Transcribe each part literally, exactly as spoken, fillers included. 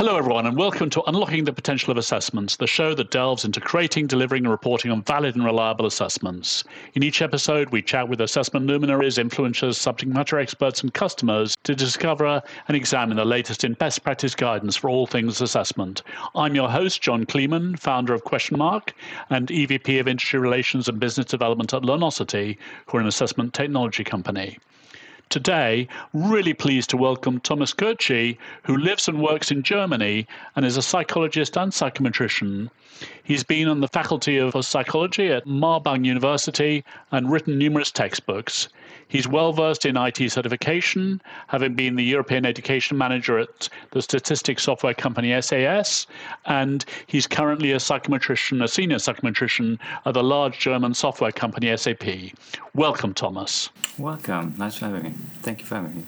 Hello, everyone, and welcome to Unlocking the Potential of Assessments, the show that delves into creating, delivering, and reporting on valid and reliable assessments. In each episode, we chat with assessment luminaries, influencers, subject matter experts, and customers to discover and examine the latest in best practice guidance for all things assessment. I'm your host, John Kleeman, founder of Questionmark and E V P of Industry Relations and Business Development at Learnosity, who are an assessment technology company. Today, really pleased to welcome Thomas Kirchee, who lives and works in Germany and is a psychologist and psychometrician. He's been on the faculty of psychology at Marburg University and written numerous textbooks. He's well-versed in I T certification, having been the European Education Manager at the statistics software company S A S, and he's currently a psychometrician, a senior psychometrician at the large German software company S A P. Welcome, Thomas. Welcome. Nice to have you. Thank you for having me.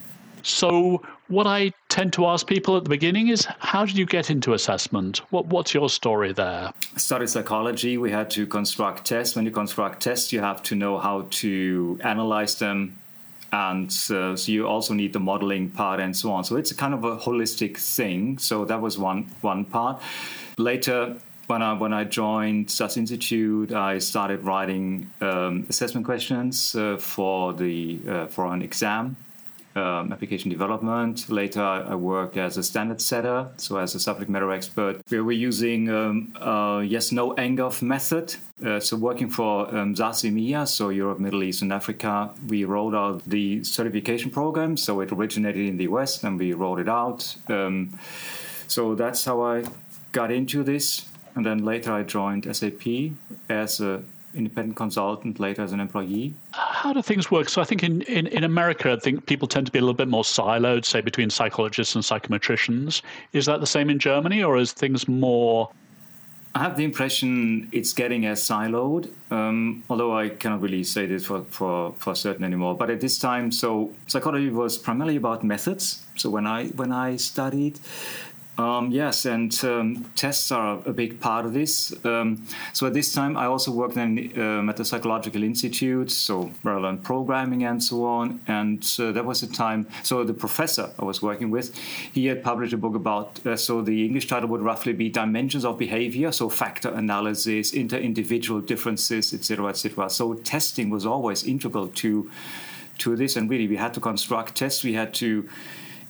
So what I tend to ask people at the beginning is, how did you get into assessment? What, what's your story there? I studied psychology. We had to construct tests. When you construct tests, you have to know how to analyze them. And uh, so you also need the modeling part and so on. So it's a kind of a holistic thing. So that was one one part. Later, when I, when I joined S A S Institute, I started writing um, assessment questions uh, for the uh, for an exam. Um, application development. Later, I worked as a standard setter, so as a subject matter expert. We were using um, uh, yes/no Angoff method. Uh, so working for um, S A S EMEA, so Europe, Middle East, and Africa, we rolled out the certification program. So it originated in the U S, and we rolled it out. Um, so that's how I got into this. And then later, I joined S A P as a independent consultant, later as an employee. How do things work? So I think in, in, in America, I think people tend to be a little bit more siloed, say, between psychologists and psychometricians. Is that the same in Germany, or is things more... I have the impression it's getting as siloed, um, although I cannot really say this for, for, for certain anymore. But at this time, so psychology was primarily about methods. So when I when I studied... Um, yes, and um, tests are a big part of this. Um, so at this time, I also worked in, um, at the Psychological Institute, so where I learned programming and so on. And uh, that was a time, so the professor I was working with, he had published a book about, uh, so the English title would roughly be Dimensions of Behavior, so factor analysis, inter-individual differences, et cetera, et cetera. So testing was always integral to, to this, and really we had to construct tests, we had to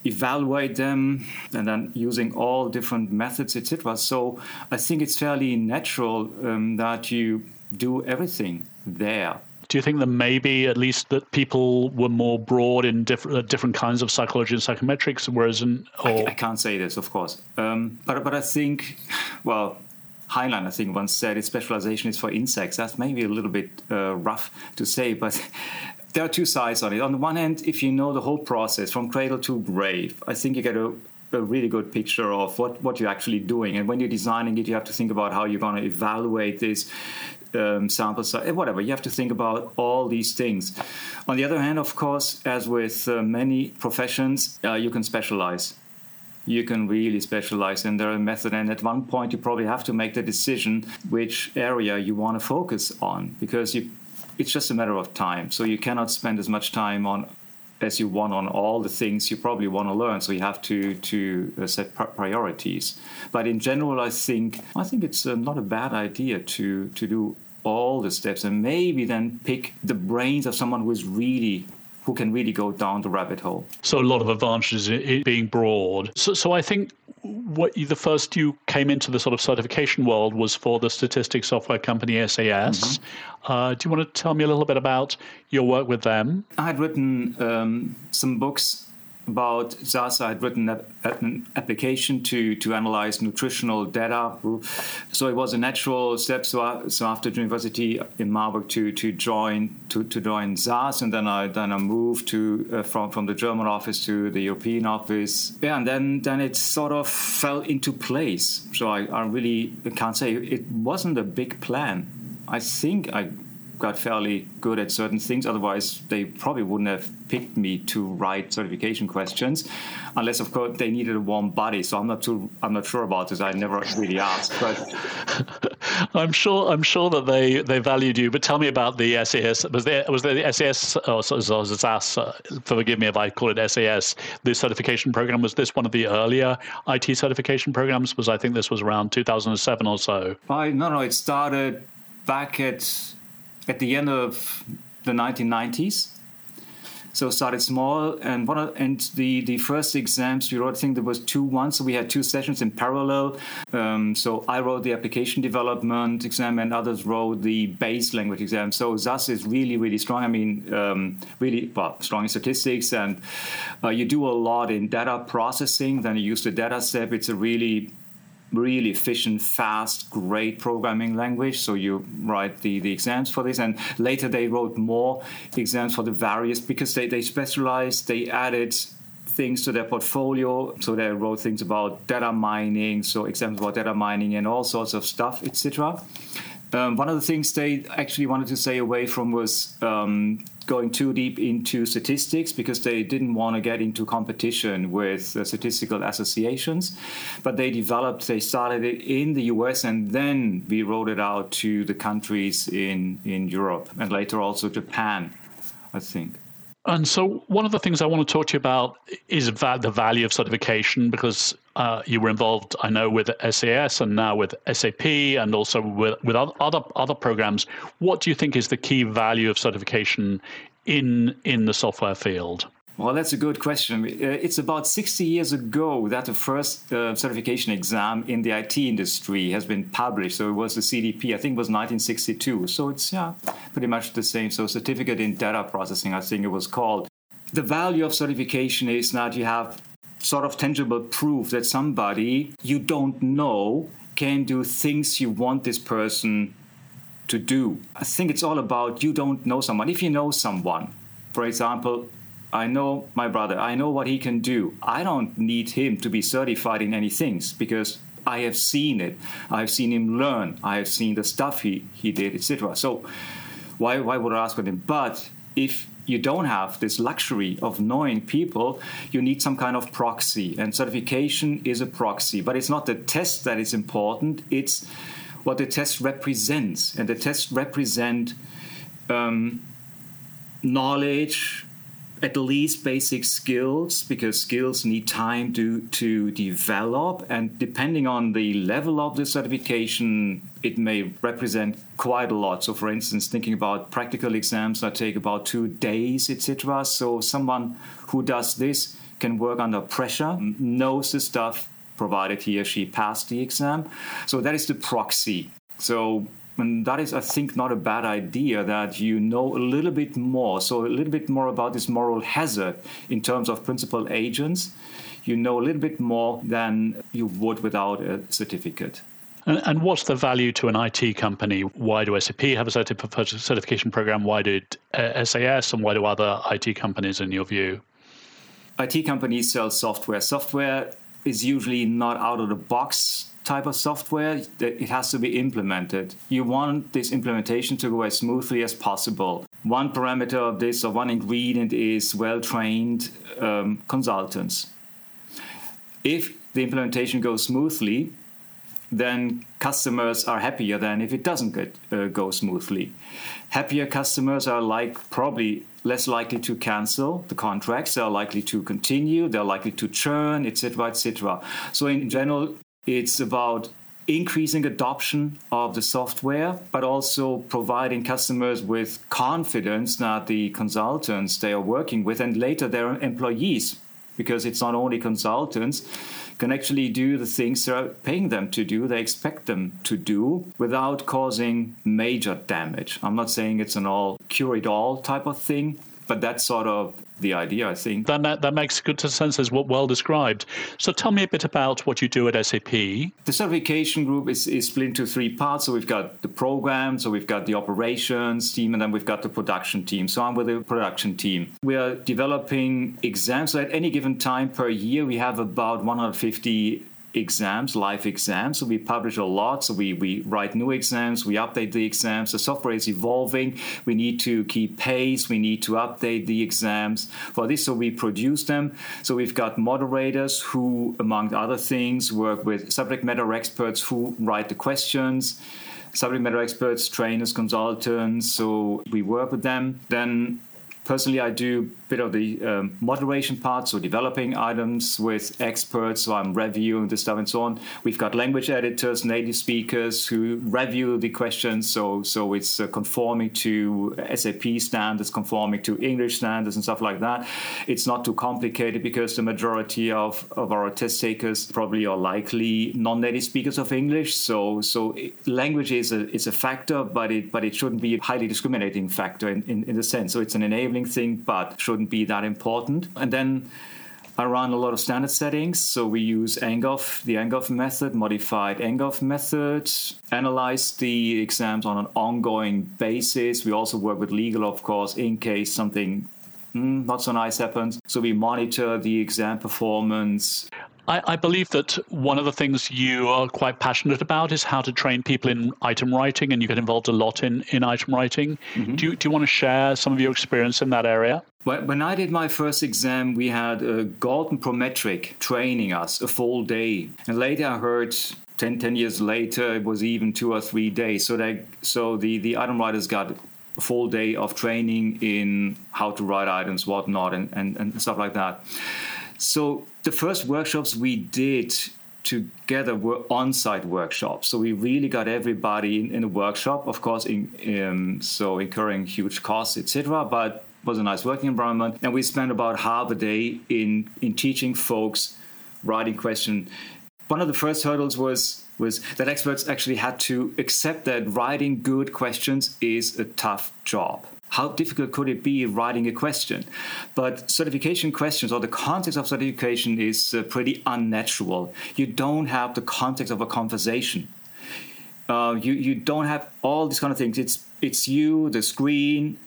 evaluate them, and then using all different methods, et cetera. So I think it's fairly natural um, that you do everything there. Do you think that maybe at least that people were more broad in diff- different kinds of psychology and psychometrics, whereas in... Or... I, I can't say this, of course. Um, but but I think, well... Heinlein, I think, once said its specialization is for insects. That's maybe a little bit uh, rough to say, but there are two sides on it. On the one hand, if you know the whole process from cradle to grave, I think you get a, a really good picture of what, what you're actually doing. And when you're designing it, you have to think about how you're going to evaluate this um, sample size, whatever. You have to think about all these things. On the other hand, of course, as with uh, many professions, uh, you can specialize. You can really specialize in their method. And at one point, you probably have to make the decision which area you want to focus on, because you, it's just a matter of time. So you cannot spend as much time on as you want on all the things you probably want to learn. So you have to, to set priorities. But in general, I think I think it's not a bad idea to, to do all the steps and maybe then pick the brains of someone who is really... who can really go down the rabbit hole. So a lot of advantages in being broad. So, so I think what you, the first you came into the sort of certification world was for the statistics software company S A S. Mm-hmm. Uh, do you want to tell me a little bit about your work with them? I had written um, some books about S A S. I had written a, an application to, to analyze nutritional data. So it was a natural step. So, I, so after university in Marburg to, to join to, to join S A S, and then I then I moved to uh, from from the German office to the European office. Yeah, and then then it sort of fell into place. So I, I really can't say it wasn't a big plan. I think I got fairly good at certain things. Otherwise, they probably wouldn't have picked me to write certification questions, unless, of course, they needed a warm body. So I'm not too. I'm not sure about this. I never really asked. But I'm sure. I'm sure that they, they valued you. But tell me about the S A S. Was there was there the S A S or S A S? Forgive me if I call it S A S. The certification program, was this one of the earlier I T certification programs? Was I think this was around two thousand seven or so. I, no, no. It started back at at the end of the nineteen nineties. So started small, and one of, and the, the first exams we wrote, I think there was two ones, so we had two sessions in parallel. Um, so I wrote the application development exam, and others wrote the base language exam. So S A S is really, really strong. I mean, um, really well, strong in statistics, and uh, you do a lot in data processing. Then you use the data set. It's a really, really efficient, fast, great programming language. So you write the, the exams for this. And later they wrote more exams for the various, because they, they specialized, they added things to their portfolio. So they wrote things about data mining, so exams about data mining and all sorts of stuff, et cetera. Um, one of the things they actually wanted to stay away from was um, going too deep into statistics, because they didn't want to get into competition with uh, statistical associations. But they developed, they started it in the U S, and then we rolled it out to the countries in, in Europe, and later also Japan, I think. And so one of the things I want to talk to you about is about the value of certification, because uh, you were involved, I know, with S A S and now with S A P and also with, with other other programs. What do you think is the key value of certification in in the software field? Well, that's a good question. It's about sixty years ago that the first uh, certification exam in the I T industry has been published. So it was the C D P, I think it was nineteen sixty-two. So it's yeah, pretty much the same. So certificate in data processing, I think it was called. The value of certification is that you have sort of tangible proof that somebody you don't know can do things you want this person to do. I think it's all about you don't know someone. If you know someone, for example, I know my brother, I know what he can do. I don't need him to be certified in any things, because I have seen it. I've seen him learn. I have seen the stuff he, he did, et cetera. So why why would I ask for him? But if you don't have this luxury of knowing people, you need some kind of proxy. And certification is a proxy. But it's not the test that is important. It's what the test represents. And the tests represent um, knowledge, at least basic skills, because skills need time to, to develop. And depending on the level of the certification, it may represent quite a lot. So for instance, thinking about practical exams that take about two days, et cetera. So someone who does this can work under pressure, knows the stuff, provided he or she passed the exam. So that is the proxy. So And that is, I think, not a bad idea, that you know a little bit more. So a little bit more about this moral hazard in terms of principal agents. You know a little bit more than you would without a certificate. And, and what's the value to an I T company? Why do S A P have a certif- certification program? Why did uh, S A S, and why do other I T companies, in your view? I T companies sell software. Software is usually not out of the box type of software, it has to be implemented. You want this implementation to go as smoothly as possible. One parameter of this, or one ingredient, is well-trained um, consultants. If the implementation goes smoothly, then customers are happier than if it doesn't get, uh, go smoothly. Happier customers are like probably less likely to cancel the contracts, they're likely to continue, they're likely to churn, et cetera, et cetera. So in general, it's about increasing adoption of the software, but also providing customers with confidence that the consultants they are working with, and later their employees, because it's not only consultants, can actually do the things they're paying them to do, they expect them to do, without causing major damage. I'm not saying it's an all cure-it-all type of thing, but that's sort of the idea, I think. That, that, that makes good sense, is well described. So tell me a bit about what you do at S A P. The certification group is, is split into three parts. So we've got the program, so we've got the operations team, and then we've got the production team. So I'm with the production team. We are developing exams. So at any given time per year, we have about one hundred fifty exams, live exams. So we publish a lot. So we, we write new exams. We update the exams. The software is evolving. We need to keep pace. We need to update the exams for this. So we produce them. So we've got moderators who, among other things, work with subject matter experts who write the questions. Subject matter experts, trainers, consultants. So we work with them. Then personally, I do a bit of the um, moderation part, so developing items with experts, so I'm reviewing the stuff and so on. We've got language editors, native speakers who review the questions, so so it's uh, conforming to S A P standards, conforming to English standards and stuff like that. It's not too complicated because the majority of, of our test takers probably are likely non-native speakers of English, so so language is a, is a factor, but it but it shouldn't be a highly discriminating factor in, in, in the sense. So it's an enabler thing, but shouldn't be that important. And then I run a lot of standard settings. So we use Angoff, the Angoff method, modified Angoff method, analyze the exams on an ongoing basis. We also work with legal, of course, in case something mm, not so nice happens. So we monitor the exam performance. I, I believe that one of the things you are quite passionate about is how to train people in item writing, and you get involved a lot in, in item writing. Mm-hmm. Do you, do you want to share some of your experience in that area? When I did my first exam, we had a golden Prometric training us a full day. And later I heard ten, ten years later, it was even two or three days. So, they, so the, the item writers got a full day of training in how to write items, whatnot, and, and, and stuff like that. So the first workshops we did together were on-site workshops. So we really got everybody in, in a workshop, of course, in, in, so incurring huge costs, et cetera. But it was a nice working environment. And we spent about half a day in, in teaching folks writing questions. One of the first hurdles was, was that experts actually had to accept that writing good questions is a tough job. How difficult could it be writing a question? But certification questions, or the context of certification, is uh, pretty unnatural. You don't have the context of a conversation. Uh, you you don't have all these kind of things. It's it's you, the screen,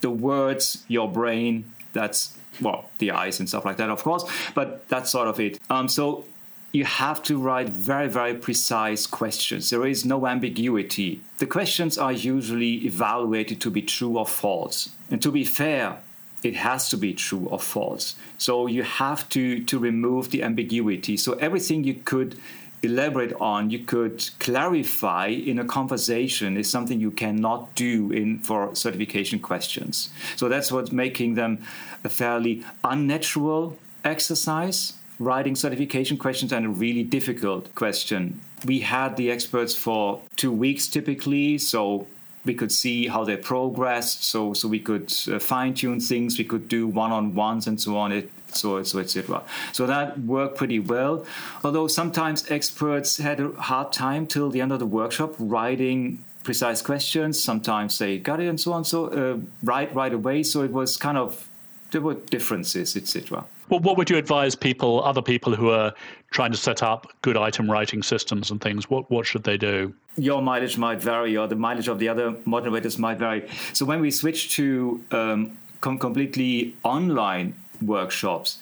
the words, your brain. That's, well, the eyes and stuff like that, of course. But that's sort of it. Um, so you have to write very, very precise questions. There is no ambiguity. The questions are usually evaluated to be true or false. And to be fair, it has to be true or false. So you have to, to remove the ambiguity. So everything you could elaborate on, you could clarify in a conversation, is something you cannot do in for certification questions. So that's what's making them a fairly unnatural exercise. Writing certification questions, and a really difficult question. We had the experts for two weeks typically, so we could see how they progressed, so so we could uh, fine-tune things, we could do one-on-ones and so on, it, so, so et cetera. So that worked pretty well, although sometimes experts had a hard time till the end of the workshop writing precise questions. Sometimes they got it and so on, so uh, right, right away, so it was kind of, there were differences, et cetera. Well, what would you advise people, other people who are trying to set up good item writing systems and things? What what should they do? Your mileage might vary, or the mileage of the other moderators might vary. So when we switched to um, com- completely online workshops,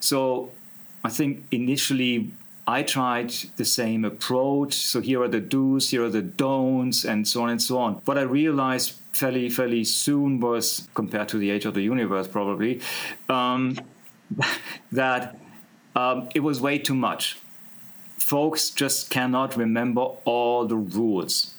so I think initially I tried the same approach. So here are the do's, here are the don'ts, and so on and so on. What I realized fairly fairly soon was, compared to the age of the universe probably, um, that um, it was way too much. Folks just cannot remember all the rules.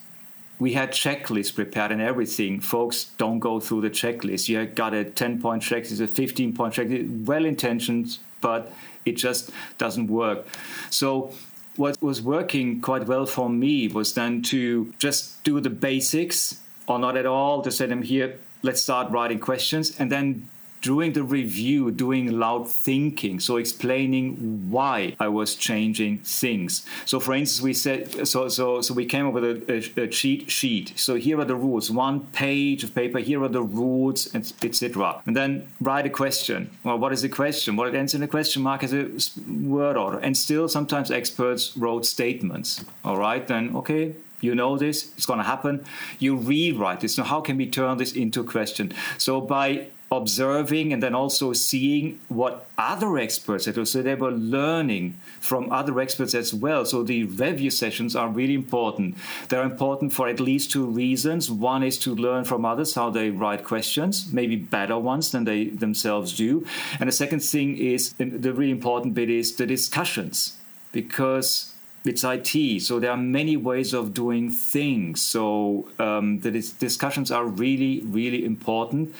We had checklists prepared and everything. Folks don't go through the checklist. You got a ten-point checklist, a fifteen-point checklist, well-intentioned, but it just doesn't work. So what was working quite well for me was then to just do the basics, or not at all, to say them here, let's start writing questions, and then doing the review, doing loud thinking, so explaining why I was changing things. So, for instance, we said, so so so we came up with a, a, a cheat sheet. So here are the rules, one page of paper. Here are the rules, and et cetera. And then write a question. Well, what is the question? Well, it ends in a question mark as a word order. And still, sometimes experts wrote statements. All right, then okay. You know this, it's going to happen. You rewrite this. So how can we turn this into a question? So by observing and then also seeing what other experts had. So they were learning from other experts as well. So the review sessions are really important. They're important for at least two reasons. One is to learn from others how they write questions, maybe better ones than they themselves do. And the second thing is, the really important bit is the discussions, because it's I T. So there are many ways of doing things. So um, the dis- discussions are really, really important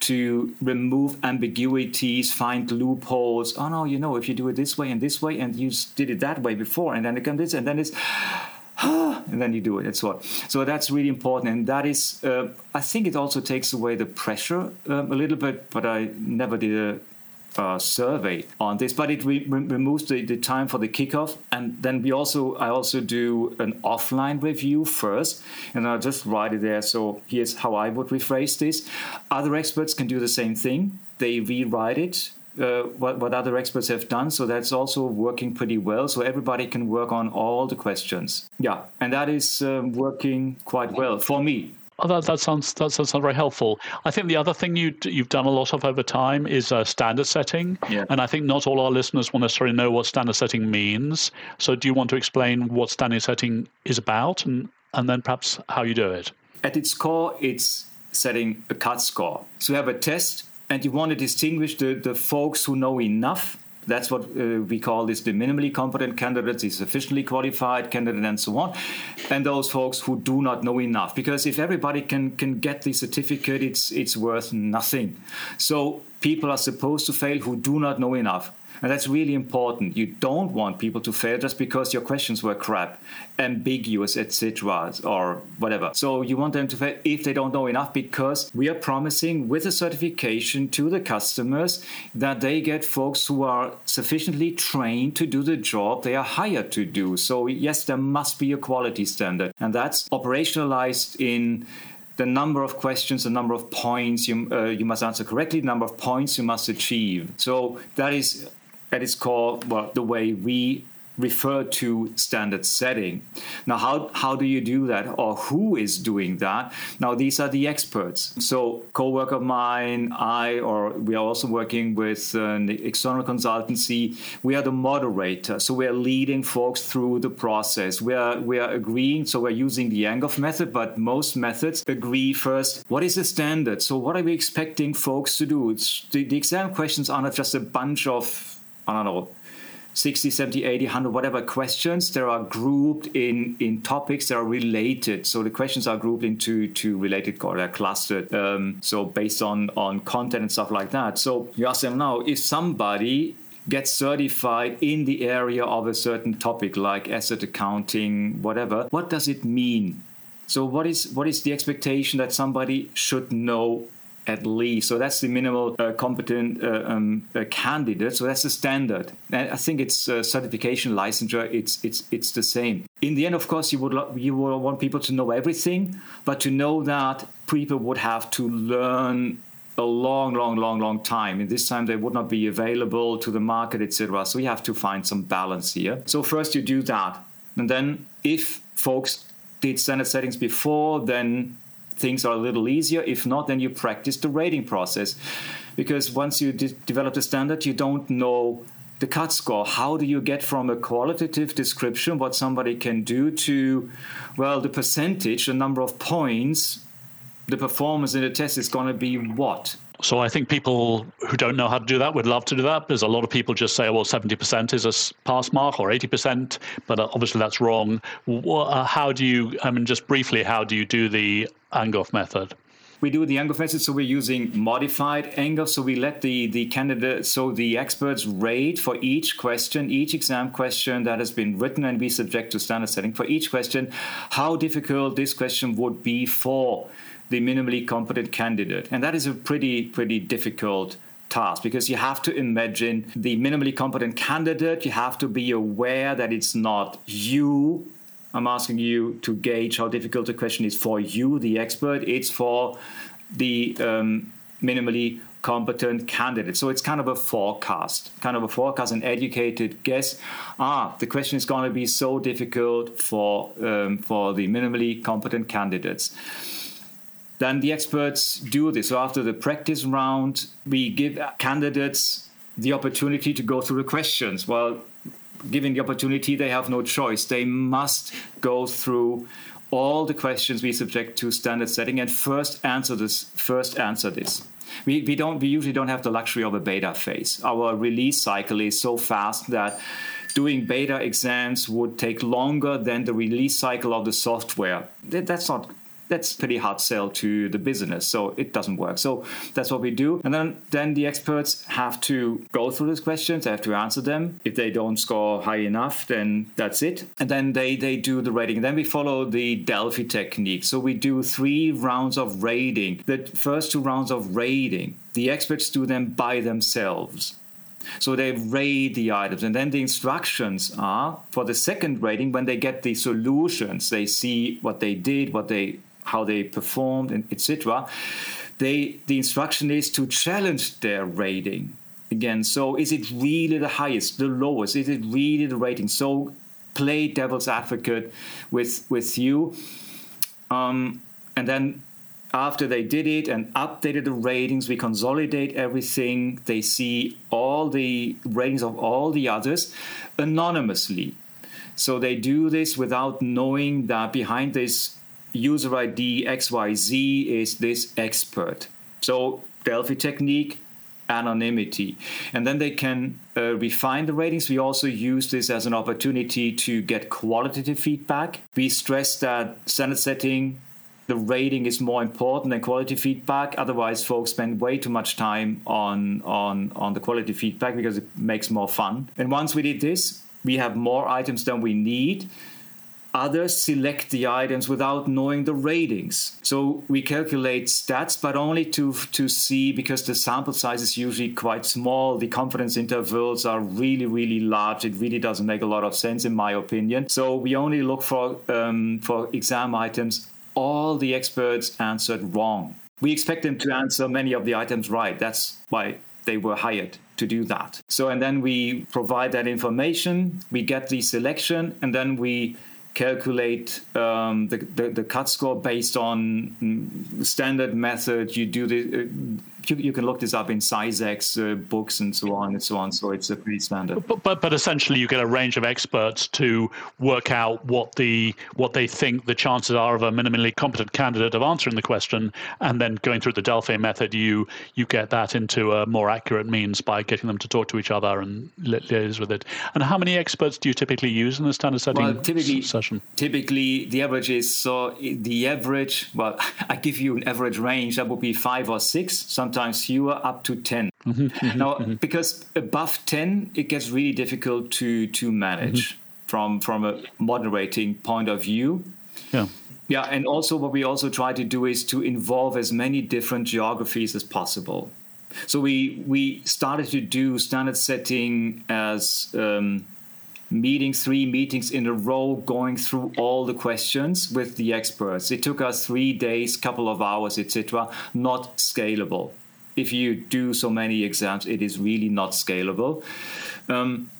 to remove ambiguities, find loopholes. Oh, no, you know, if you do it this way and this way, and you did it that way before, and then it comes this, and then it's, and then you do it. That's what. So that's really important. And that is, uh, I think it also takes away the pressure um, a little bit, but I never did a uh, survey on this, but it re- removes the, the time for the kickoff. And then we also, I also do an offline review first, and I'll just write it there. So here's how I would rephrase this. Other experts can do the same thing. They rewrite it. Uh, what, what other experts have done. So that's also working pretty well. So everybody can work on all the questions. Yeah. And that is um, working quite well for me. Oh, that, that sounds that sounds very helpful. I think the other thing you, you've done a lot of over time is uh, standard setting. Yeah. And I think not all our listeners will necessarily know what standard setting means. So do you want to explain what standard setting is about and, and then perhaps how you do it? At its core, it's setting a cut score. So you have a test and you want to distinguish the, the folks who know enough. That's what uh, we call this, the minimally competent candidates, the sufficiently qualified candidate, and so on. And those folks who do not know enough. Because if everybody can, can get the certificate, it's it's worth nothing. So people are supposed to fail who do not know enough. And that's really important. You don't want people to fail just because your questions were crap, ambiguous, et cetera, or whatever. So you want them to fail if they don't know enough, because we are promising with a certification to the customers that they get folks who are sufficiently trained to do the job they are hired to do. So yes, there must be a quality standard, and that's operationalized in the number of questions, the number of points you uh, you must answer correctly, the number of points you must achieve. So that is, at its core, well, the way we refer to standard setting. Now, how, how do you do that, or who is doing that? Now, these are the experts. So, co-worker of mine, I, or we are also working with an external consultancy. We are the moderator, so we are leading folks through the process. We are we are agreeing, so we're using the Angoff method, but most methods agree first. What is the standard? So, what are we expecting folks to do? It's, the, the exam questions are not just a bunch of, I don't know, sixty, seventy, eighty, one hundred, whatever questions. They are grouped in, in topics that are related. So the questions are grouped into to related, or they're clustered. Um, so based on, on content and stuff like that. So you ask them now, if somebody gets certified in the area of a certain topic like asset accounting, whatever, what does it mean? So what is what is the expectation that somebody should know at least? So that's the minimal uh, competent uh, um, uh, candidate. So that's the standard. And I think it's uh, certification, licensure. It's it's it's the same. In the end, of course, you would lo- you would want people to know everything, but to know that, people would have to learn a long, long, long, long time. And this time they would not be available to the market, et cetera. So you have to find some balance here. So first you do that, and then if folks did standard settings before, then things are a little easier. If not, then you practice the rating process, because once you de- develop the standard, you don't know the cut score. How do you get from a qualitative description, what somebody can do, to, well, the percentage, the number of points, the performance in the test is going to be what? So I think people who don't know how to do that would love to do that. There's a lot of people just say, well, seventy percent is a pass mark or eighty percent, but obviously that's wrong. How do you, I mean, just briefly, how do you do the Angoff method? We do the Angoff method, so we're using modified Angoff. So we let the, the candidate, so the experts rate for each question, each exam question that has been written, and we subject to standard setting for each question, how difficult this question would be for the minimally competent candidate. And that is a pretty, pretty difficult task, because you have to imagine the minimally competent candidate. You have to be aware that it's not you. I'm asking you to gauge how difficult the question is for you, the expert. It's for the um, minimally competent candidate. So it's kind of a forecast, kind of a forecast, an educated guess. Ah, the question is going to be so difficult for um, for the minimally competent candidates. then the experts do this. So after the practice round, we give candidates the opportunity to go through the questions. Well, given the opportunity, they have no choice. They must go through all the questions we subject to standard setting and first answer this. First answer this. We we don't we usually don't have the luxury of a beta phase. Our release cycle is so fast that doing beta exams would take longer than the release cycle of the software. That's not that's pretty hard sell to the business, so it doesn't work. So that's what we do. And then, then the experts have to go through these questions, they have to answer them. If they don't score high enough, then that's it. And then they, they do the rating. Then we follow the Delphi technique. So we do three rounds of rating. The first two rounds of rating, the experts do them by themselves. So they rate the items, and then the instructions are for the second rating. When they get the solutions, they see what they did, what they, how they performed, and et cetera. They the instruction is to challenge their rating again. So is it really the highest, the lowest? Is it really the rating? So play devil's advocate with with you, um, and then. After they did it and updated the ratings, we consolidate everything. They see all the ratings of all the others anonymously. So they do this without knowing that behind this user I D X Y Z is this expert. So Delphi technique, anonymity. And then they can uh, refine the ratings. We also use this as an opportunity to get qualitative feedback. We stress that standard setting, the rating is more important than quality feedback. Otherwise, folks spend way too much time on, on, on the quality feedback because it makes more fun. And once we did this, we have more items than we need. Others select the items without knowing the ratings. So we calculate stats, but only to, to see, because the sample size is usually quite small. The confidence intervals are really, really large. It really doesn't make a lot of sense, in my opinion. So we only look for um, for exam items all the experts answered wrong. We expect them to answer many of the items right. That's why they were hired to do that. So, and then we provide that information, we get the selection, and then we calculate um, the, the, the cut score based on standard method. You do the, uh, you, you can look this up in S I S X uh, books and so on and so on. So it's a pretty standard. But, but but essentially, you get a range of experts to work out what the what they think the chances are of a minimally competent candidate of answering the question, and then going through the Delphi method, you you get that into a more accurate means by getting them to talk to each other and liaise with it. And how many experts do you typically use in the standard setting? Well, typically. So, Typically, the average is so the average. Well, I give you an average range. That would be five or six, sometimes fewer, up to ten. Mm-hmm, mm-hmm, now, mm-hmm. Because above ten, it gets really difficult to to manage mm-hmm. from from a moderating point of view. Yeah, yeah, and also what we also try to do is to involve as many different geographies as possible. So we we started to do standard setting as. Um, meetings, three meetings in a row, going through all the questions with the experts. It took us three days, couple of hours, et cetera. Not scalable. If you do so many exams, it is really not scalable. Um,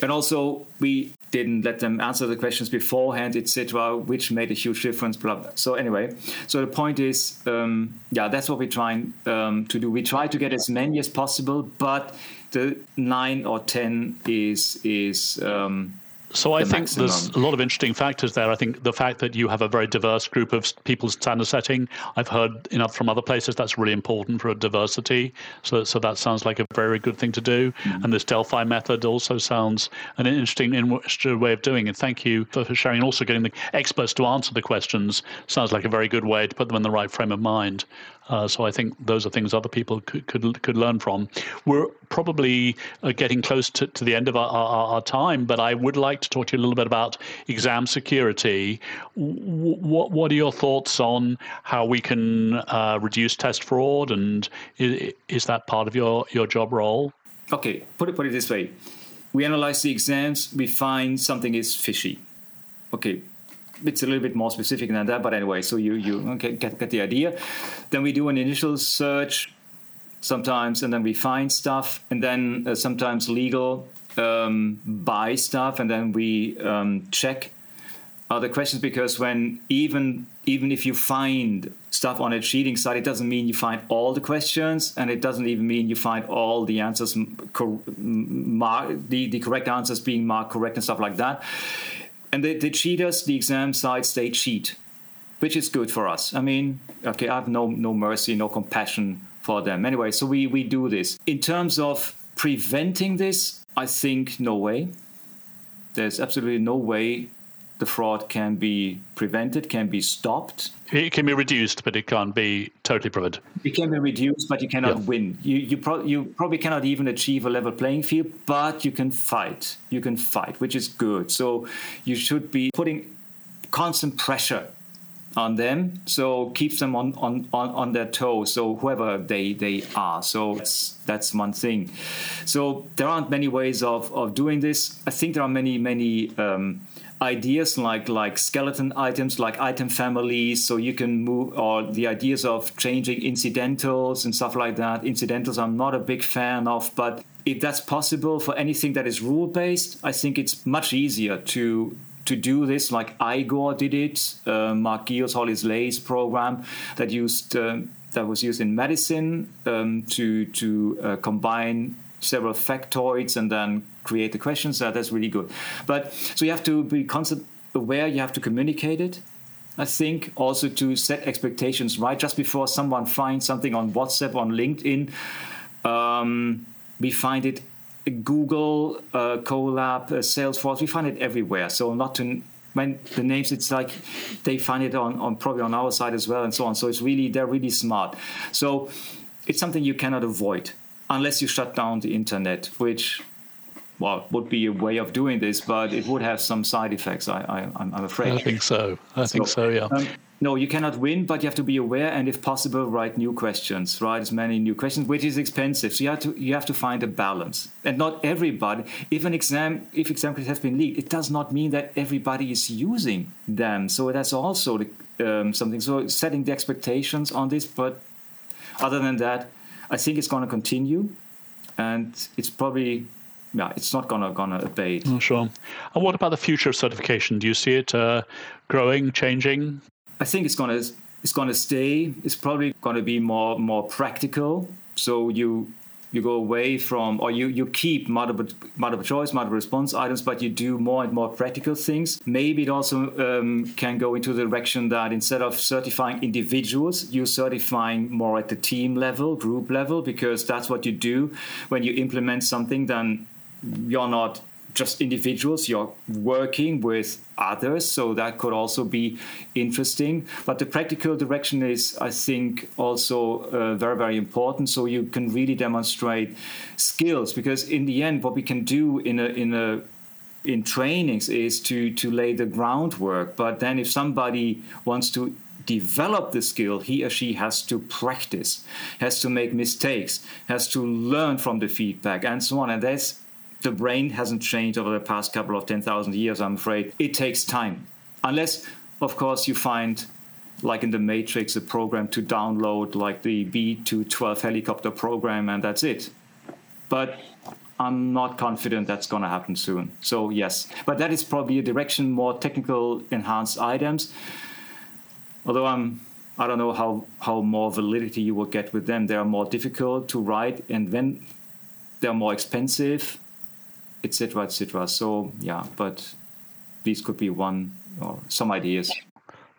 and also, we didn't let them answer the questions beforehand, et cetera, which made a huge difference. Blah, blah. So anyway, so the point is, um, yeah, that's what we're trying um, to do. We try to get as many as possible, but the nine or ten is is um so I think maximum. There's a lot of interesting factors there. I think the fact that you have a very diverse group of people's standard setting, I've heard enough from other places, that's really important for diversity. So, so that sounds like a very good thing to do. Mm-hmm. And this Delphi method also sounds an interesting, interesting way of doing it. Thank you for sharing. Also, getting the experts to answer the questions sounds like a very good way to put them in the right frame of mind. Uh, so I think those are things other people could could, could learn from. We're probably uh, getting close to, to the end of our, our, our time, but I would like to talk to you a little bit about exam security. W- what what are your thoughts on how we can uh, reduce test fraud, and is, is that part of your, your job role? Okay, put it put it this way: we analyze the exams, we find something is fishy. Okay. It's a little bit more specific than that, but anyway, so you you okay, get get the idea. Then we do an initial search sometimes, and then we find stuff, and then uh, sometimes legal um, buy stuff, and then we um, check other questions, because when even even if you find stuff on a cheating site, it doesn't mean you find all the questions, and it doesn't even mean you find all the answers, cor- mar- the, the correct answers being marked correct and stuff like that. And the, the cheaters, the exam sites, they cheat, which is good for us. I mean, okay, I have no no mercy, no compassion for them. Anyway, so we, we do this. In terms of preventing this, I think no way. There's absolutely no way the fraud can be prevented, can be stopped. It can be reduced, but it can't be totally prevented. It can be reduced, but you cannot yeah. win. You you, pro- you probably cannot even achieve a level playing field, but you can fight. You can fight, which is good. So you should be putting constant pressure on them, so keep them on, on, on, on their toes, so whoever they, they are. So that's, that's one thing. So there aren't many ways of, of doing this. I think there are many, many um, ideas like, like skeleton items, like item families, so you can move, or the ideas of changing incidentals and stuff like that. Incidentals I'm not a big fan of, but if that's possible for anything that is rule-based, I think it's much easier to... to do this, like Igor did it, uh, Mark Giles' Hollis Lay's program that used um, that was used in medicine um, to to uh, combine several factoids and then create the questions. So that's really good. But so you have to be constant aware. You have to communicate it. I think also to set expectations right just before someone finds something on WhatsApp, on LinkedIn. Um, we find it. Google, uh, Colab, uh, Salesforce, we find it everywhere. So not to when the names, it's like they find it on, on probably on our side as well and so on. So it's really, they're really smart. So it's something you cannot avoid unless you shut down the internet, which, well, would be a way of doing this, but it would have some side effects, I, I, I'm afraid. I think so. I think so, so yeah. Um, no, you cannot win, but you have to be aware and, if possible, write new questions, write as many new questions, which is expensive. So you have to you have to find a balance. And not everybody, if an exam, if exam has been leaked, it does not mean that everybody is using them. So that's also the, um, something. So setting the expectations on this, but other than that, I think it's going to continue, and it's probably... Yeah, it's not gonna gonna abate. Oh, sure. And what about the future of certification? Do you see it uh, growing, changing? I think it's gonna it's gonna stay. It's probably gonna be more more practical. So you you go away from, or you, you keep multiple multiple choice, multiple response items, but you do more and more practical things. Maybe it also um, can go into the direction that instead of certifying individuals, you're certifying more at the team level, group level, because that's what you do when you implement something. Then you're not just individuals, you're working with others, so that could also be interesting. But the practical direction is, I think, also uh, very, very important, so you can really demonstrate skills, because in the end, what we can do in a in a in trainings is to to lay the groundwork, but then if somebody wants to develop the skill, he or she has to practice, has to make mistakes, has to learn from the feedback, and so on. And that's the brain hasn't changed over the past couple of ten thousand years, I'm afraid. It takes time. Unless, of course, you find, like in the Matrix, a program to download, like the B two twelve helicopter program, and that's it. But I'm not confident that's going to happen soon. So, yes. But that is probably a direction, more technical enhanced items. Although I'm... I don't know how, how more validity you will get with them. They are more difficult to write, and then they're more expensive, etc., et cetera. So, yeah, but these could be one or some ideas.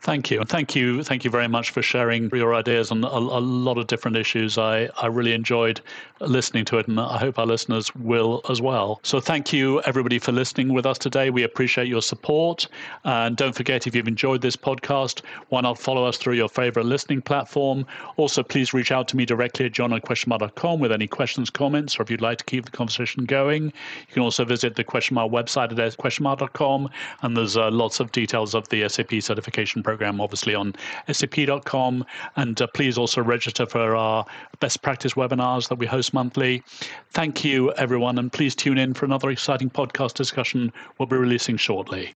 Thank you. Thank you. Thank you very much for sharing your ideas on a, a lot of different issues. I, I really enjoyed listening to it, and I hope our listeners will as well. So thank you, everybody, for listening with us today. We appreciate your support. And don't forget, if you've enjoyed this podcast, why not follow us through your favorite listening platform? Also, please reach out to me directly at john at questionmark dot com with any questions, comments, or if you'd like to keep the conversation going. You can also visit the Questionmark website at questionmark dot com, and there's uh, lots of details of the S A P certification program. program, obviously, on S A P dot com. And uh, please also register for our best practice webinars that we host monthly. Thank you, everyone. And please tune in for another exciting podcast discussion we'll be releasing shortly.